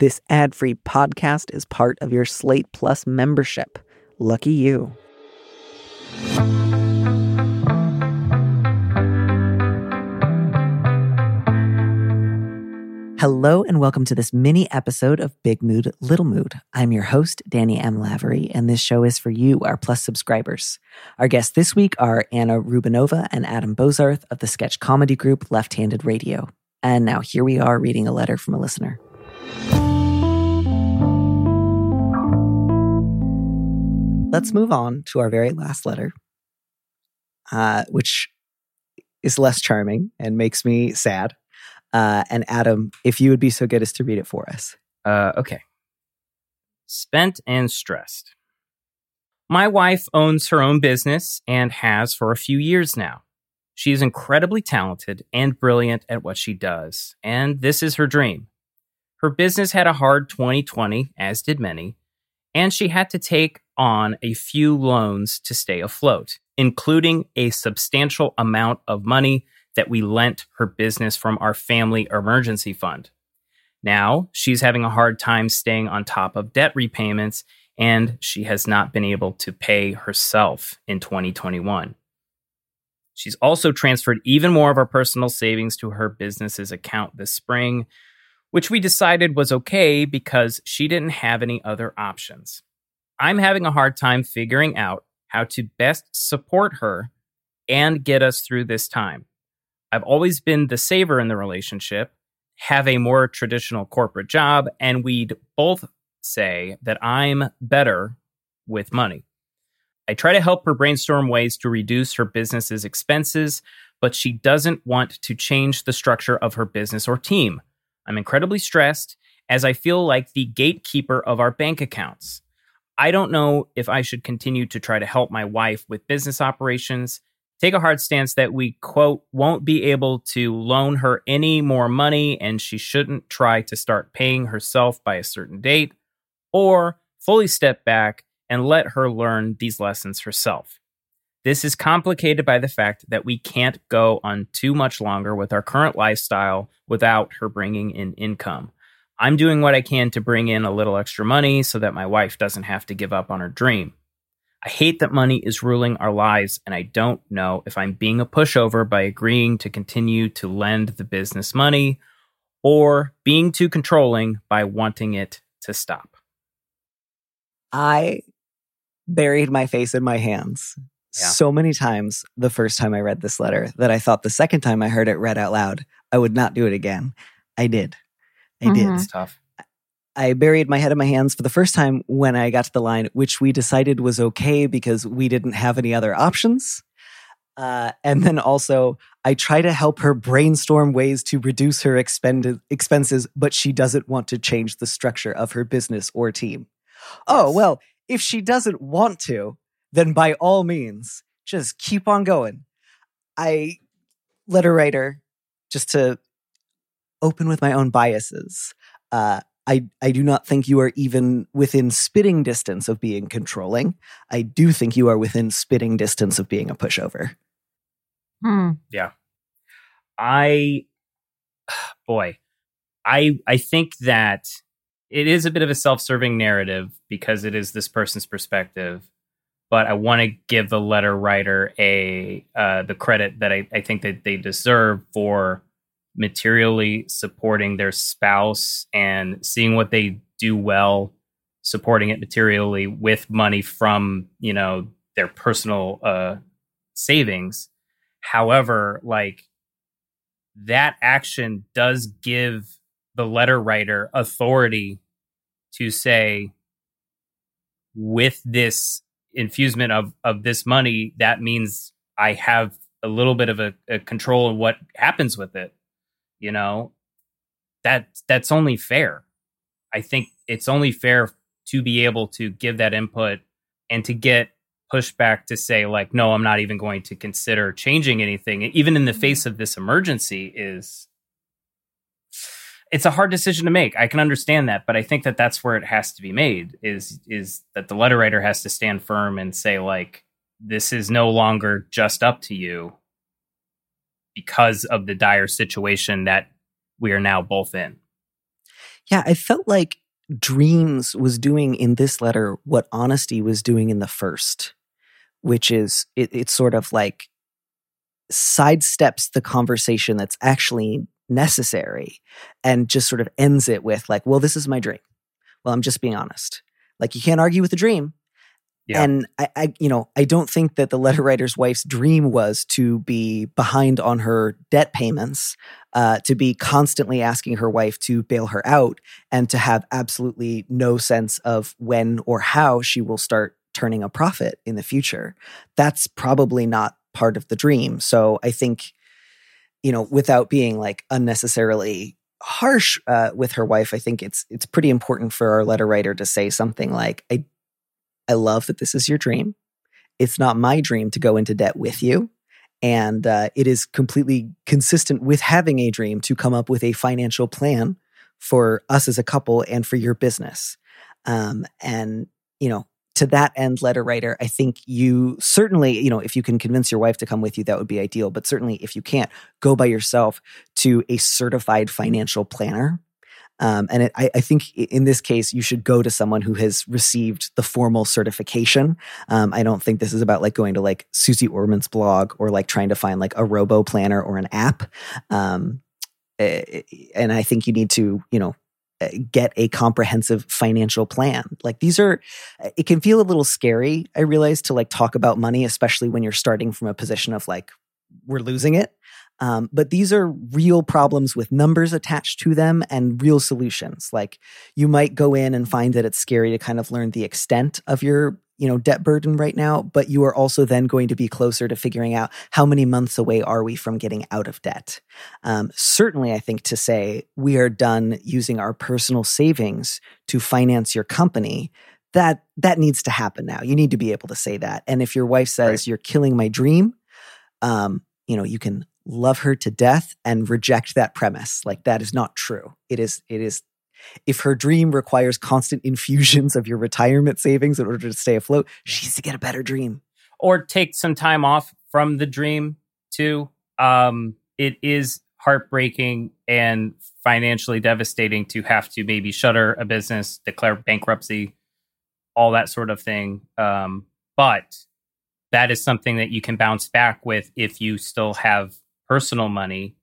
This ad-free podcast is part of your Slate Plus membership. Lucky you. Hello and welcome to this mini episode of Big Mood, Little Mood. I'm your host, Danny M. Lavery, and this show is for you, our Plus subscribers. Our guests this week are Anna Rubanova and Adam Bozarth of the sketch comedy group Left Handed Radio. And now here we are reading a letter from a listener. Let's move on to our very last letter, which is less charming and makes me sad. And Adam, if you would be so good as to read it for us. Okay. Spent and stressed. My wife owns her own business and has for a few years now. She is incredibly talented and brilliant at what she does, and this is her dream. Her business had a hard 2020, as did many, and she had to take on a few loans to stay afloat, including a substantial amount of money that we lent her business from our family emergency fund. Now, she's having a hard time staying on top of debt repayments, and she has not been able to pay herself in 2021. She's also transferred even more of our personal savings to her business's account this spring, which we decided was okay because she didn't have any other options. I'm having a hard time figuring out how to best support her and get us through this time. I've always been the saver in the relationship, have a more traditional corporate job, and we'd both say that I'm better with money. I try to help her brainstorm ways to reduce her business's expenses, but she doesn't want to change the structure of her business or team. I'm incredibly stressed as I feel like the gatekeeper of our bank accounts. I don't know if I should continue to try to help my wife with business operations, take a hard stance that we, quote, won't be able to loan her any more money and she shouldn't try to start paying herself by a certain date, or fully step back and let her learn these lessons herself. This is complicated by the fact that we can't go on too much longer with our current lifestyle without her bringing in income. I'm doing what I can to bring in a little extra money so that my wife doesn't have to give up on her dream. I hate that money is ruling our lives, and I don't know if I'm being a pushover by agreeing to continue to lend the business money or being too controlling by wanting it to stop. I buried my face in my hands so many times the first time I read this letter that I thought the second time I heard it read out loud, I would not do it again. I did. I did. It's tough. I buried my head in my hands for the first time when I got to the line, which we decided was okay because we didn't have any other options. And then also, I try to help her brainstorm ways to reduce her expenses, but she doesn't want to change the structure of her business or team. Yes. Oh, well, if she doesn't want to, then by all means, just keep on going. I, letter writer, just to open with my own biases, I do not think you are even within spitting distance of being controlling. I do think you are within spitting distance of being a pushover. Yeah. I think that it is a bit of a self-serving narrative because it is this person's perspective, but I want to give the letter writer the credit that I think that they deserve for materially supporting their spouse and seeing what they do well, supporting it materially with money from, you know, their personal savings. However, like, that action does give the letter writer authority to say, with this infusement of this money, that means I have a little bit of a control of what happens with it. You know, that's only fair. I think it's only fair to be able to give that input and to get pushback to say, like, no, I'm not even going to consider changing anything. Even in the face of this emergency it's a hard decision to make. I can understand that. But I think that that's where it has to be made is that the letter writer has to stand firm and say, like, this is no longer just up to you, because of the dire situation that we are now both in. Yeah, I felt like Dreams was doing in this letter what Honesty was doing in the first, which is it's sort of like sidesteps the conversation that's actually necessary and just sort of ends it with like, well, this is my dream. Well, I'm just being honest. Like, you can't argue with a dream. Yeah. And I don't think that the letter writer's wife's dream was to be behind on her debt payments, to be constantly asking her wife to bail her out, and to have absolutely no sense of when or how she will start turning a profit in the future. That's probably not part of the dream. So I think, without being like unnecessarily harsh with her wife, I think it's pretty important for our letter writer to say something like, I love that this is your dream. It's not my dream to go into debt with you. And it is completely consistent with having a dream to come up with a financial plan for us as a couple and for your business. To that end, letter writer, I think you certainly, if you can convince your wife to come with you, that would be ideal. But certainly if you can't, go by yourself to a certified financial planner. I think in this case, you should go to someone who has received the formal certification. I don't think this is about like going to like Susie Orman's blog or like trying to find like a robo planner or an app. And I think you need to, get a comprehensive financial plan. Like, it can feel a little scary, I realize, to like talk about money, especially when you're starting from a position of like, we're losing it. But these are real problems with numbers attached to them and real solutions. Like, you might go in and find that it's scary to kind of learn the extent of your, debt burden right now, but you are also then going to be closer to figuring out how many months away are we from getting out of debt. Certainly, I think to say we are done using our personal savings to finance your company, that needs to happen now. You need to be able to say that. And if your wife says, right, you're killing my dream, you can love her to death and reject that premise. Like, that is not true. It is, if her dream requires constant infusions of your retirement savings in order to stay afloat, she needs to get a better dream. Or take some time off from the dream too. It is heartbreaking and financially devastating to have to maybe shutter a business, declare bankruptcy, all that sort of thing. But that is something that you can bounce back with if you still have personal money.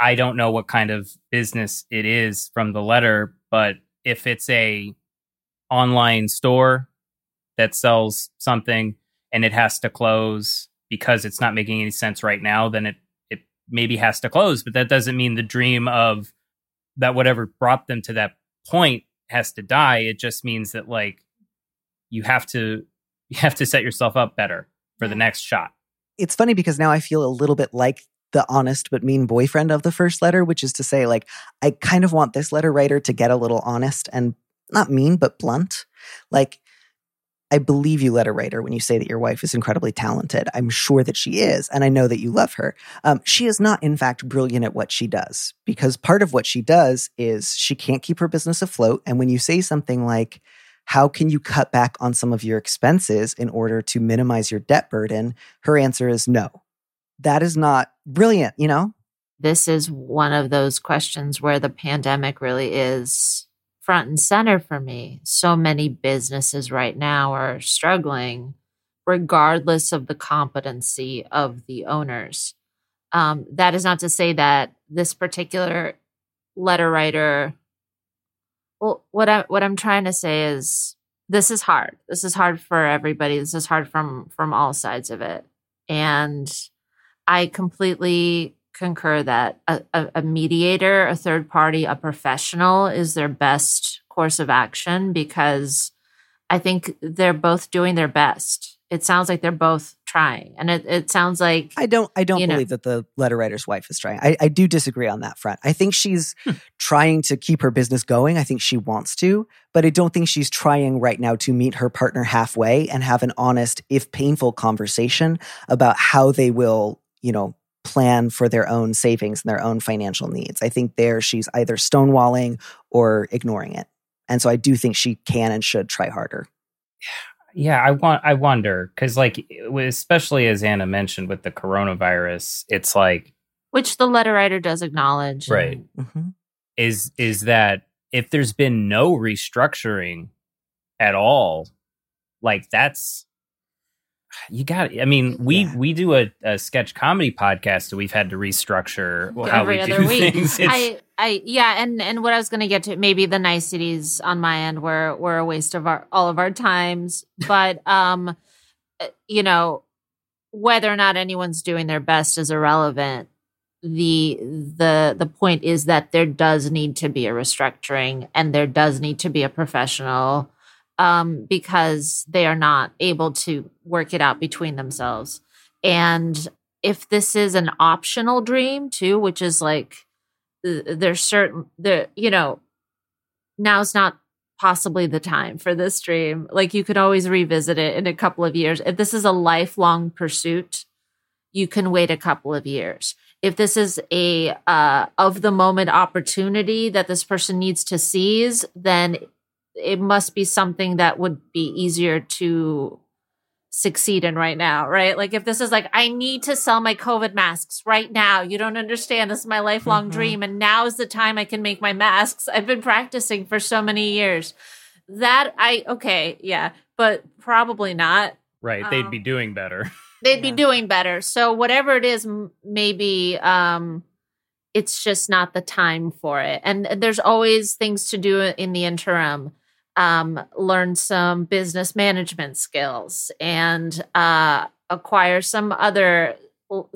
I don't know what kind of business it is from the letter, but if it's a online store that sells something and it has to close because it's not making any sense right now, then it maybe has to close. But that doesn't mean the dream of that, whatever brought them to that point, has to die. It just means that like you have to set yourself up better for the next shot. It's funny because now I feel a little bit like the honest but mean boyfriend of the first letter, which is to say, like, I kind of want this letter writer to get a little honest and not mean, but blunt. Like, I believe you, letter writer, when you say that your wife is incredibly talented. I'm sure that she is, and I know that you love her. She is not, in fact, brilliant at what she does, because part of what she does is she can't keep her business afloat. And when you say something like, how can you cut back on some of your expenses in order to minimize your debt burden? Her answer is no. That is not brilliant, This is one of those questions where the pandemic really is front and center for me. So many businesses right now are struggling, regardless of the competency of the owners. That is not to say that this particular letter writer... Well, what I'm trying to say is this is hard. This is hard for everybody. This is hard from all sides of it. And I completely concur that a mediator, a third party, a professional is their best course of action, because I think they're both doing their best. It sounds like they're both trying. And it sounds like... I don't believe that the letter writer's wife is trying. I do disagree on that front. I think she's trying to keep her business going. I think she wants to, but I don't think she's trying right now to meet her partner halfway and have an honest, if painful, conversation about how they will, plan for their own savings and their own financial needs. I think she's either stonewalling or ignoring it. And so I do think she can and should try harder. Yeah, I wonder, because like, especially as Anna mentioned with the coronavirus, it's like... Which the letter writer does acknowledge. Right. Mm-hmm. Is that if there's been no restructuring at all, like that's, you got it. I mean, we do a sketch comedy podcast that we've had to restructure how we do things. And what I was going to get to, maybe the niceties on my end were a waste of all of our times. But, you know, whether or not anyone's doing their best is irrelevant. The point is that there does need to be a restructuring, and there does need to be a professional, because they are not able to work it out between themselves. And if this is an optional dream too, which is like, there's certain, you know, now's not possibly the time for this dream. Like, you could always revisit it in a couple of years. If this is a lifelong pursuit, you can wait a couple of years. If this is a of the moment opportunity that this person needs to seize, then it must be something that would be easier to succeed in right now, right? Like, if this is like, I need to sell my COVID masks right now. You don't understand. This is my lifelong dream. And now is the time I can make my masks. I've been practicing for so many years. But probably not. Right. They'd be doing better. They'd be doing better. So whatever it is, maybe it's just not the time for it. And there's always things to do in the interim. Learn some business management skills and acquire some other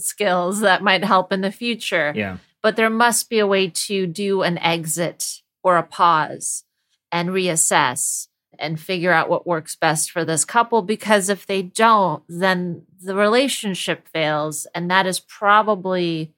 skills that might help in the future. Yeah. But there must be a way to do an exit or a pause and reassess and figure out what works best for this couple, because if they don't, then the relationship fails, and that is probably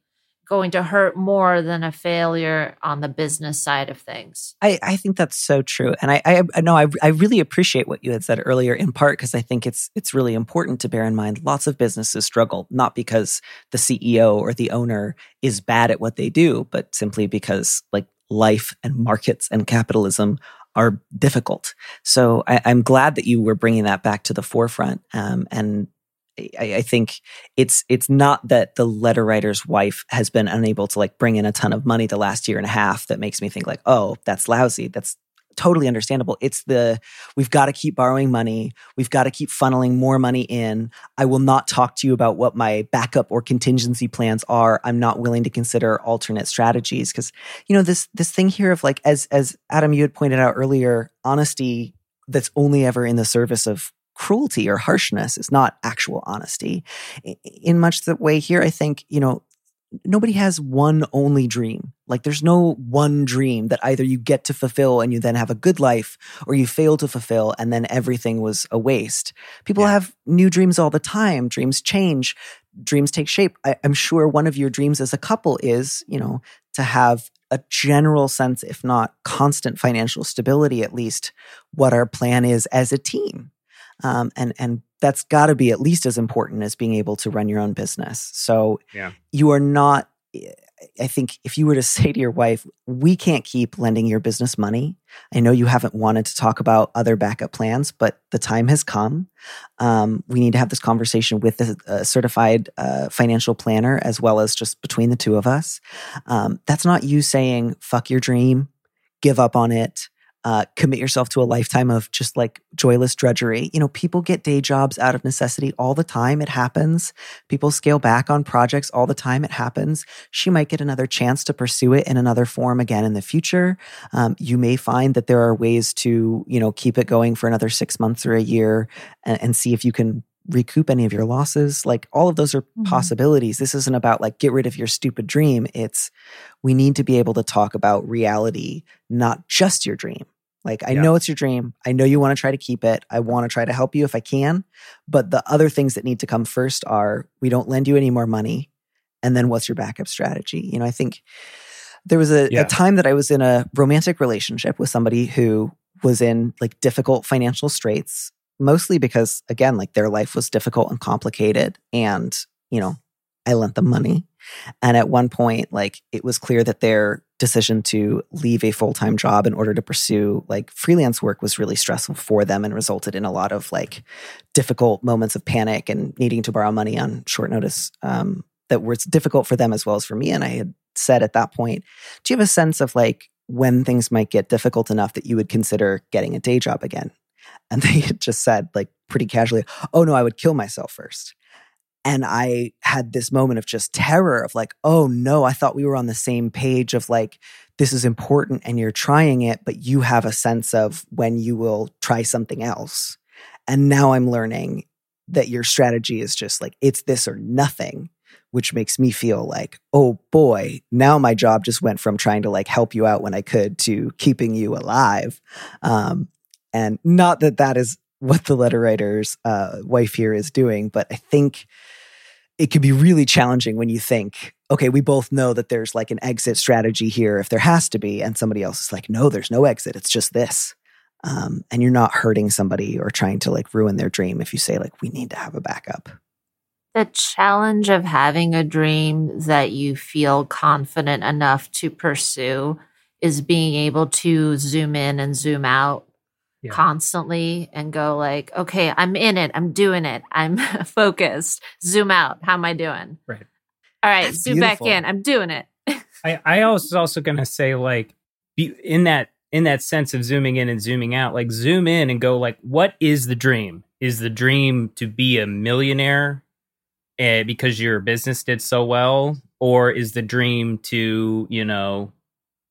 going to hurt more than a failure on the business side of things. I think that's so true. And I really appreciate what you had said earlier, in part because I think it's really important to bear in mind lots of businesses struggle, not because the CEO or the owner is bad at what they do, but simply because like life and markets and capitalism are difficult. So I'm glad that you were bringing that back to the forefront. And I think it's not that the letter writer's wife has been unable to like bring in a ton of money the last year and a half that makes me think like, oh, that's lousy. That's totally understandable. It's the, we've got to keep borrowing money. We've got to keep funneling more money in. I will not talk to you about what my backup or contingency plans are. I'm not willing to consider alternate strategies. Because, you know, this thing here of like, as Adam, you had pointed out earlier, honesty that's only ever in the service of cruelty or harshness is not actual honesty. In much the way here, I think, you know, nobody has one only dream. Like, there's no one dream that either you get to fulfill and you then have a good life, or you fail to fulfill and then everything was a waste. People have new dreams all the time. Dreams change. Dreams take shape. I'm sure one of your dreams as a couple is, you know, to have a general sense, if not constant financial stability, at least what our plan is as a team. And that's got to be at least as important as being able to run your own business. So you are not, I think if you were to say to your wife, we can't keep lending your business money. I know you haven't wanted to talk about other backup plans, but the time has come. We need to have this conversation with a certified financial planner, as well as just between the two of us. That's not you saying, fuck your dream, give up on it. Commit yourself to a lifetime of just like joyless drudgery. You know, people get day jobs out of necessity all the time. It happens. People scale back on projects all the time. It happens. She might get another chance to pursue it in another form again in the future. You may find that there are ways to, you know, keep it going for another 6 months or a year and see if you can recoup any of your losses. Like, all of those are possibilities. This isn't about like, get rid of your stupid dream. It's, we need to be able to talk about reality, not just your dream. Like, I know it's your dream. I know you want to try to keep it. I want to try to help you if I can. But the other things that need to come first are, we don't lend you any more money. And then what's your backup strategy? You know, I think there was a time that I was in a romantic relationship with somebody who was in like difficult financial straits, mostly because, again, like their life was difficult and complicated. And, you know, I lent them money. And at one point, like, it was clear that their decision to leave a full-time job in order to pursue like freelance work was really stressful for them and resulted in a lot of like difficult moments of panic and needing to borrow money on short notice that was difficult for them as well as for me. And I had said at that point, do you have a sense of like when things might get difficult enough that you would consider getting a day job again. And they had just said, like, pretty casually, oh no, I would kill myself first. And I had this moment of just terror of like, oh no, I thought we were on the same page of like, this is important and you're trying it, but you have a sense of when you will try something else. And now I'm learning that your strategy is just like, it's this or nothing, which makes me feel like, oh boy, now my job just went from trying to like help you out when I could to keeping you alive. And not that that is what the letter writer's wife here is doing, but I think it can be really challenging when you think, okay, we both know that there's like an exit strategy here if there has to be, and somebody else is like, no, there's no exit, it's just this. And you're not hurting somebody or trying to like ruin their dream if you say like, we need to have a backup. The challenge of having a dream that you feel confident enough to pursue is being able to zoom in and zoom out constantly and go like, okay, I'm in it, I'm doing it, I'm focused, zoom out, how am I doing? Right. All right, that's zoom beautiful. Back in, I'm doing it. I was also going to say like, be in that sense of zooming in and zooming out, like zoom in and go like, what is the dream? Is the dream to be a millionaire because your business did so well? Or is the dream to, you know,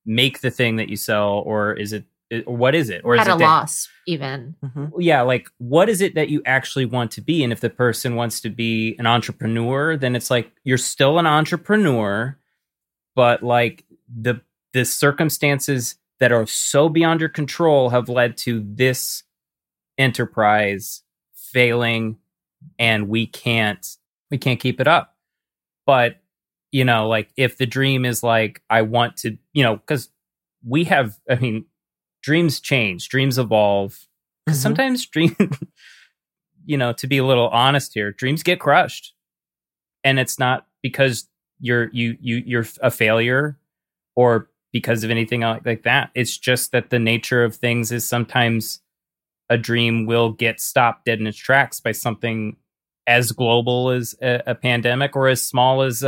make the thing that you sell? Or is it, or what is it? Or is it a loss even? Mm-hmm. Yeah. Like, what is it that you actually want to be? And if the person wants to be an entrepreneur, then it's like, you're still an entrepreneur, but like the circumstances that are so beyond your control have led to this enterprise failing, and we can't keep it up. But, you know, like if the dream is like, I want to, you know, because we have, I mean, dreams change, dreams evolve. Because sometimes dreams, you know, to be a little honest here, dreams get crushed. And it's not because you're a failure or because of anything like that. It's just that the nature of things is sometimes a dream will get stopped dead in its tracks by something as global as a pandemic or as small as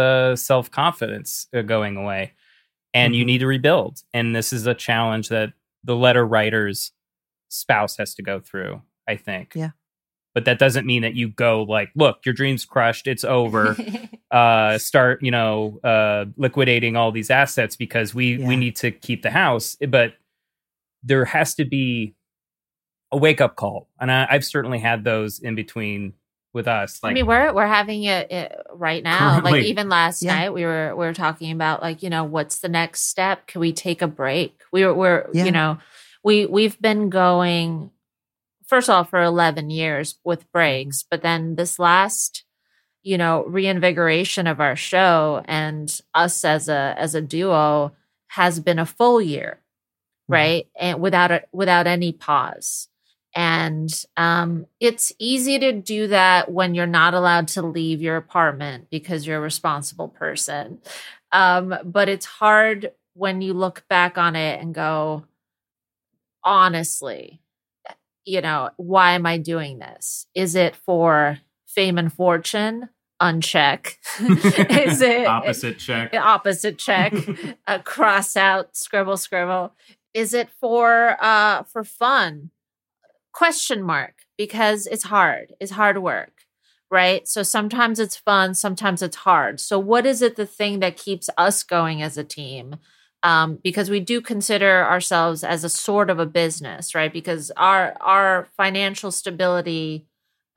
self-confidence going away. And you need to rebuild. And this is a challenge that the letter writer's spouse has to go through, I think. Yeah. But that doesn't mean that you go like, look, your dream's crushed, it's over. Start, you know, liquidating all these assets because we need to keep the house. But there has to be a wake up call. And I've certainly had those in between with us. Like, I mean, we're having it right now. Currently. Like even last night, we were talking about like, you know, what's the next step? Can we take a break? We're you know, we've been going, first of all, for 11 years with breaks, but then this last, you know, reinvigoration of our show and us as a duo has been a full year, right? And without any pause. And it's easy to do that when you're not allowed to leave your apartment because you're a responsible person. But it's hard when you look back on it and go, honestly, you know, why am I doing this? Is it for fame and fortune? Uncheck. Is it opposite check? Opposite check. Cross out. Scribble. Is it for fun? Question mark. Because it's hard. It's hard work, right? So sometimes it's fun. Sometimes it's hard. So what is it? The thing that keeps us going as a team? Because we do consider ourselves as a sort of a business, right? Because our financial stability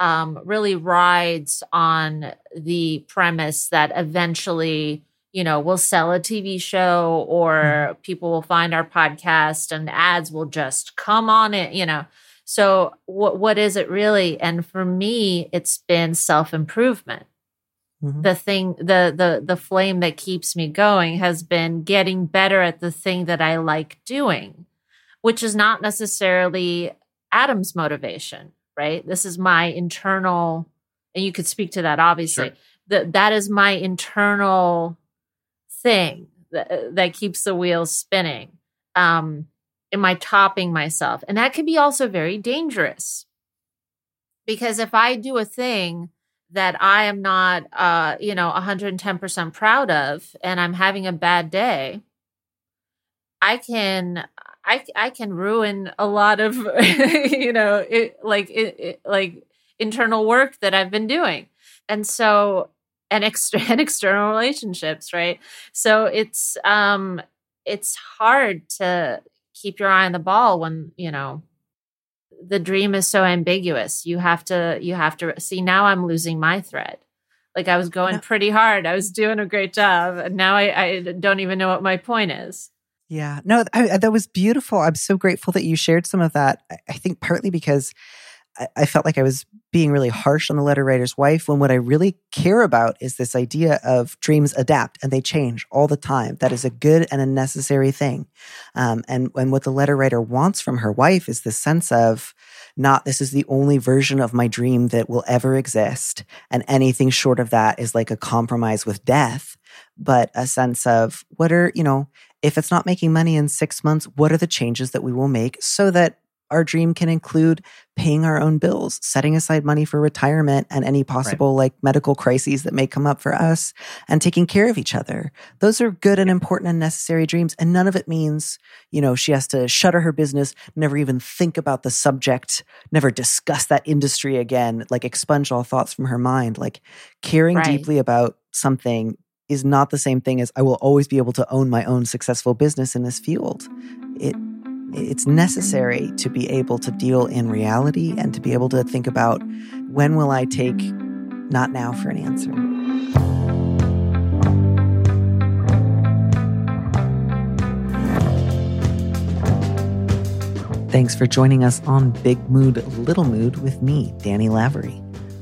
really rides on the premise that eventually, you know, we'll sell a TV show or people will find our podcast and ads will just come on it, you know. So what is it really? And for me, it's been self-improvement. The thing, the flame that keeps me going has been getting better at the thing that I like doing, which is not necessarily Adam's motivation, right? This is my internal, and you could speak to that, obviously. Sure. That is my internal thing that keeps the wheels spinning. Am I topping myself? And that can be also very dangerous because if I do a thing that I am not, you know, 110% proud of, and I'm having a bad day, I can ruin a lot of, like internal work that I've been doing. And so, and external relationships, right? So it's hard to keep your eye on the ball when, the dream is so ambiguous. You have to see, now I'm losing my thread. Like I was going pretty hard. I was doing a great job. And now I don't even know what my point is. Yeah. No, that was beautiful. I'm so grateful that you shared some of that. I think partly because I felt like I was being really harsh on the letter writer's wife, when what I really care about is this idea of dreams adapt and they change all the time. That is a good and a necessary thing. And what the letter writer wants from her wife is this sense of not, this is the only version of my dream that will ever exist, and anything short of that is like a compromise with death, but a sense of what are, if it's not making money in 6 months, what are the changes that we will make so that our dream can include paying our own bills, setting aside money for retirement and any possible like medical crises that may come up for us, and taking care of each other. Those are good and important and necessary dreams. And none of it means, she has to shutter her business, never even think about the subject, never discuss that industry again, like expunge all thoughts from her mind. Like caring deeply about something is not the same thing as I will always be able to own my own successful business in this field. It's necessary to be able to deal in reality and to be able to think about, when will I take not now for an answer? Thanks for joining us on Big Mood, Little Mood with me, Danny Lavery.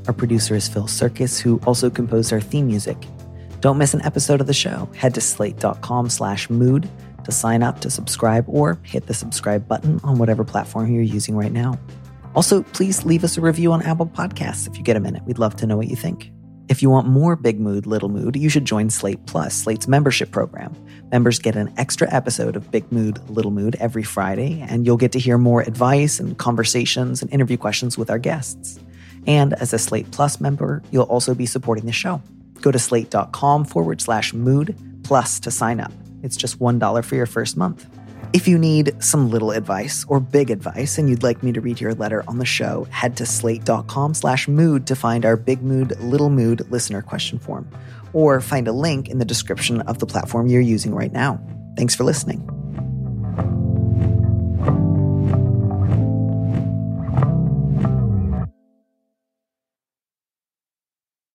Our producer is Phil Surkis, who also composed our theme music. Don't miss an episode of the show. Head to slate.com/mood to sign up, to subscribe, or hit the subscribe button on whatever platform you're using right now. Also, please leave us a review on Apple Podcasts if you get a minute. We'd love to know what you think. If you want more Big Mood, Little Mood, you should join Slate Plus, Slate's membership program. Members get an extra episode of Big Mood, Little Mood every Friday, and you'll get to hear more advice and conversations and interview questions with our guests. And as a Slate Plus member, you'll also be supporting the show. Go to slate.com/mood+ to sign up. It's just $1 for your first month. If you need some little advice or big advice and you'd like me to read your letter on the show, head to slate.com/mood to find our Big Mood, Little Mood listener question form, or find a link in the description of the platform you're using right now. Thanks for listening.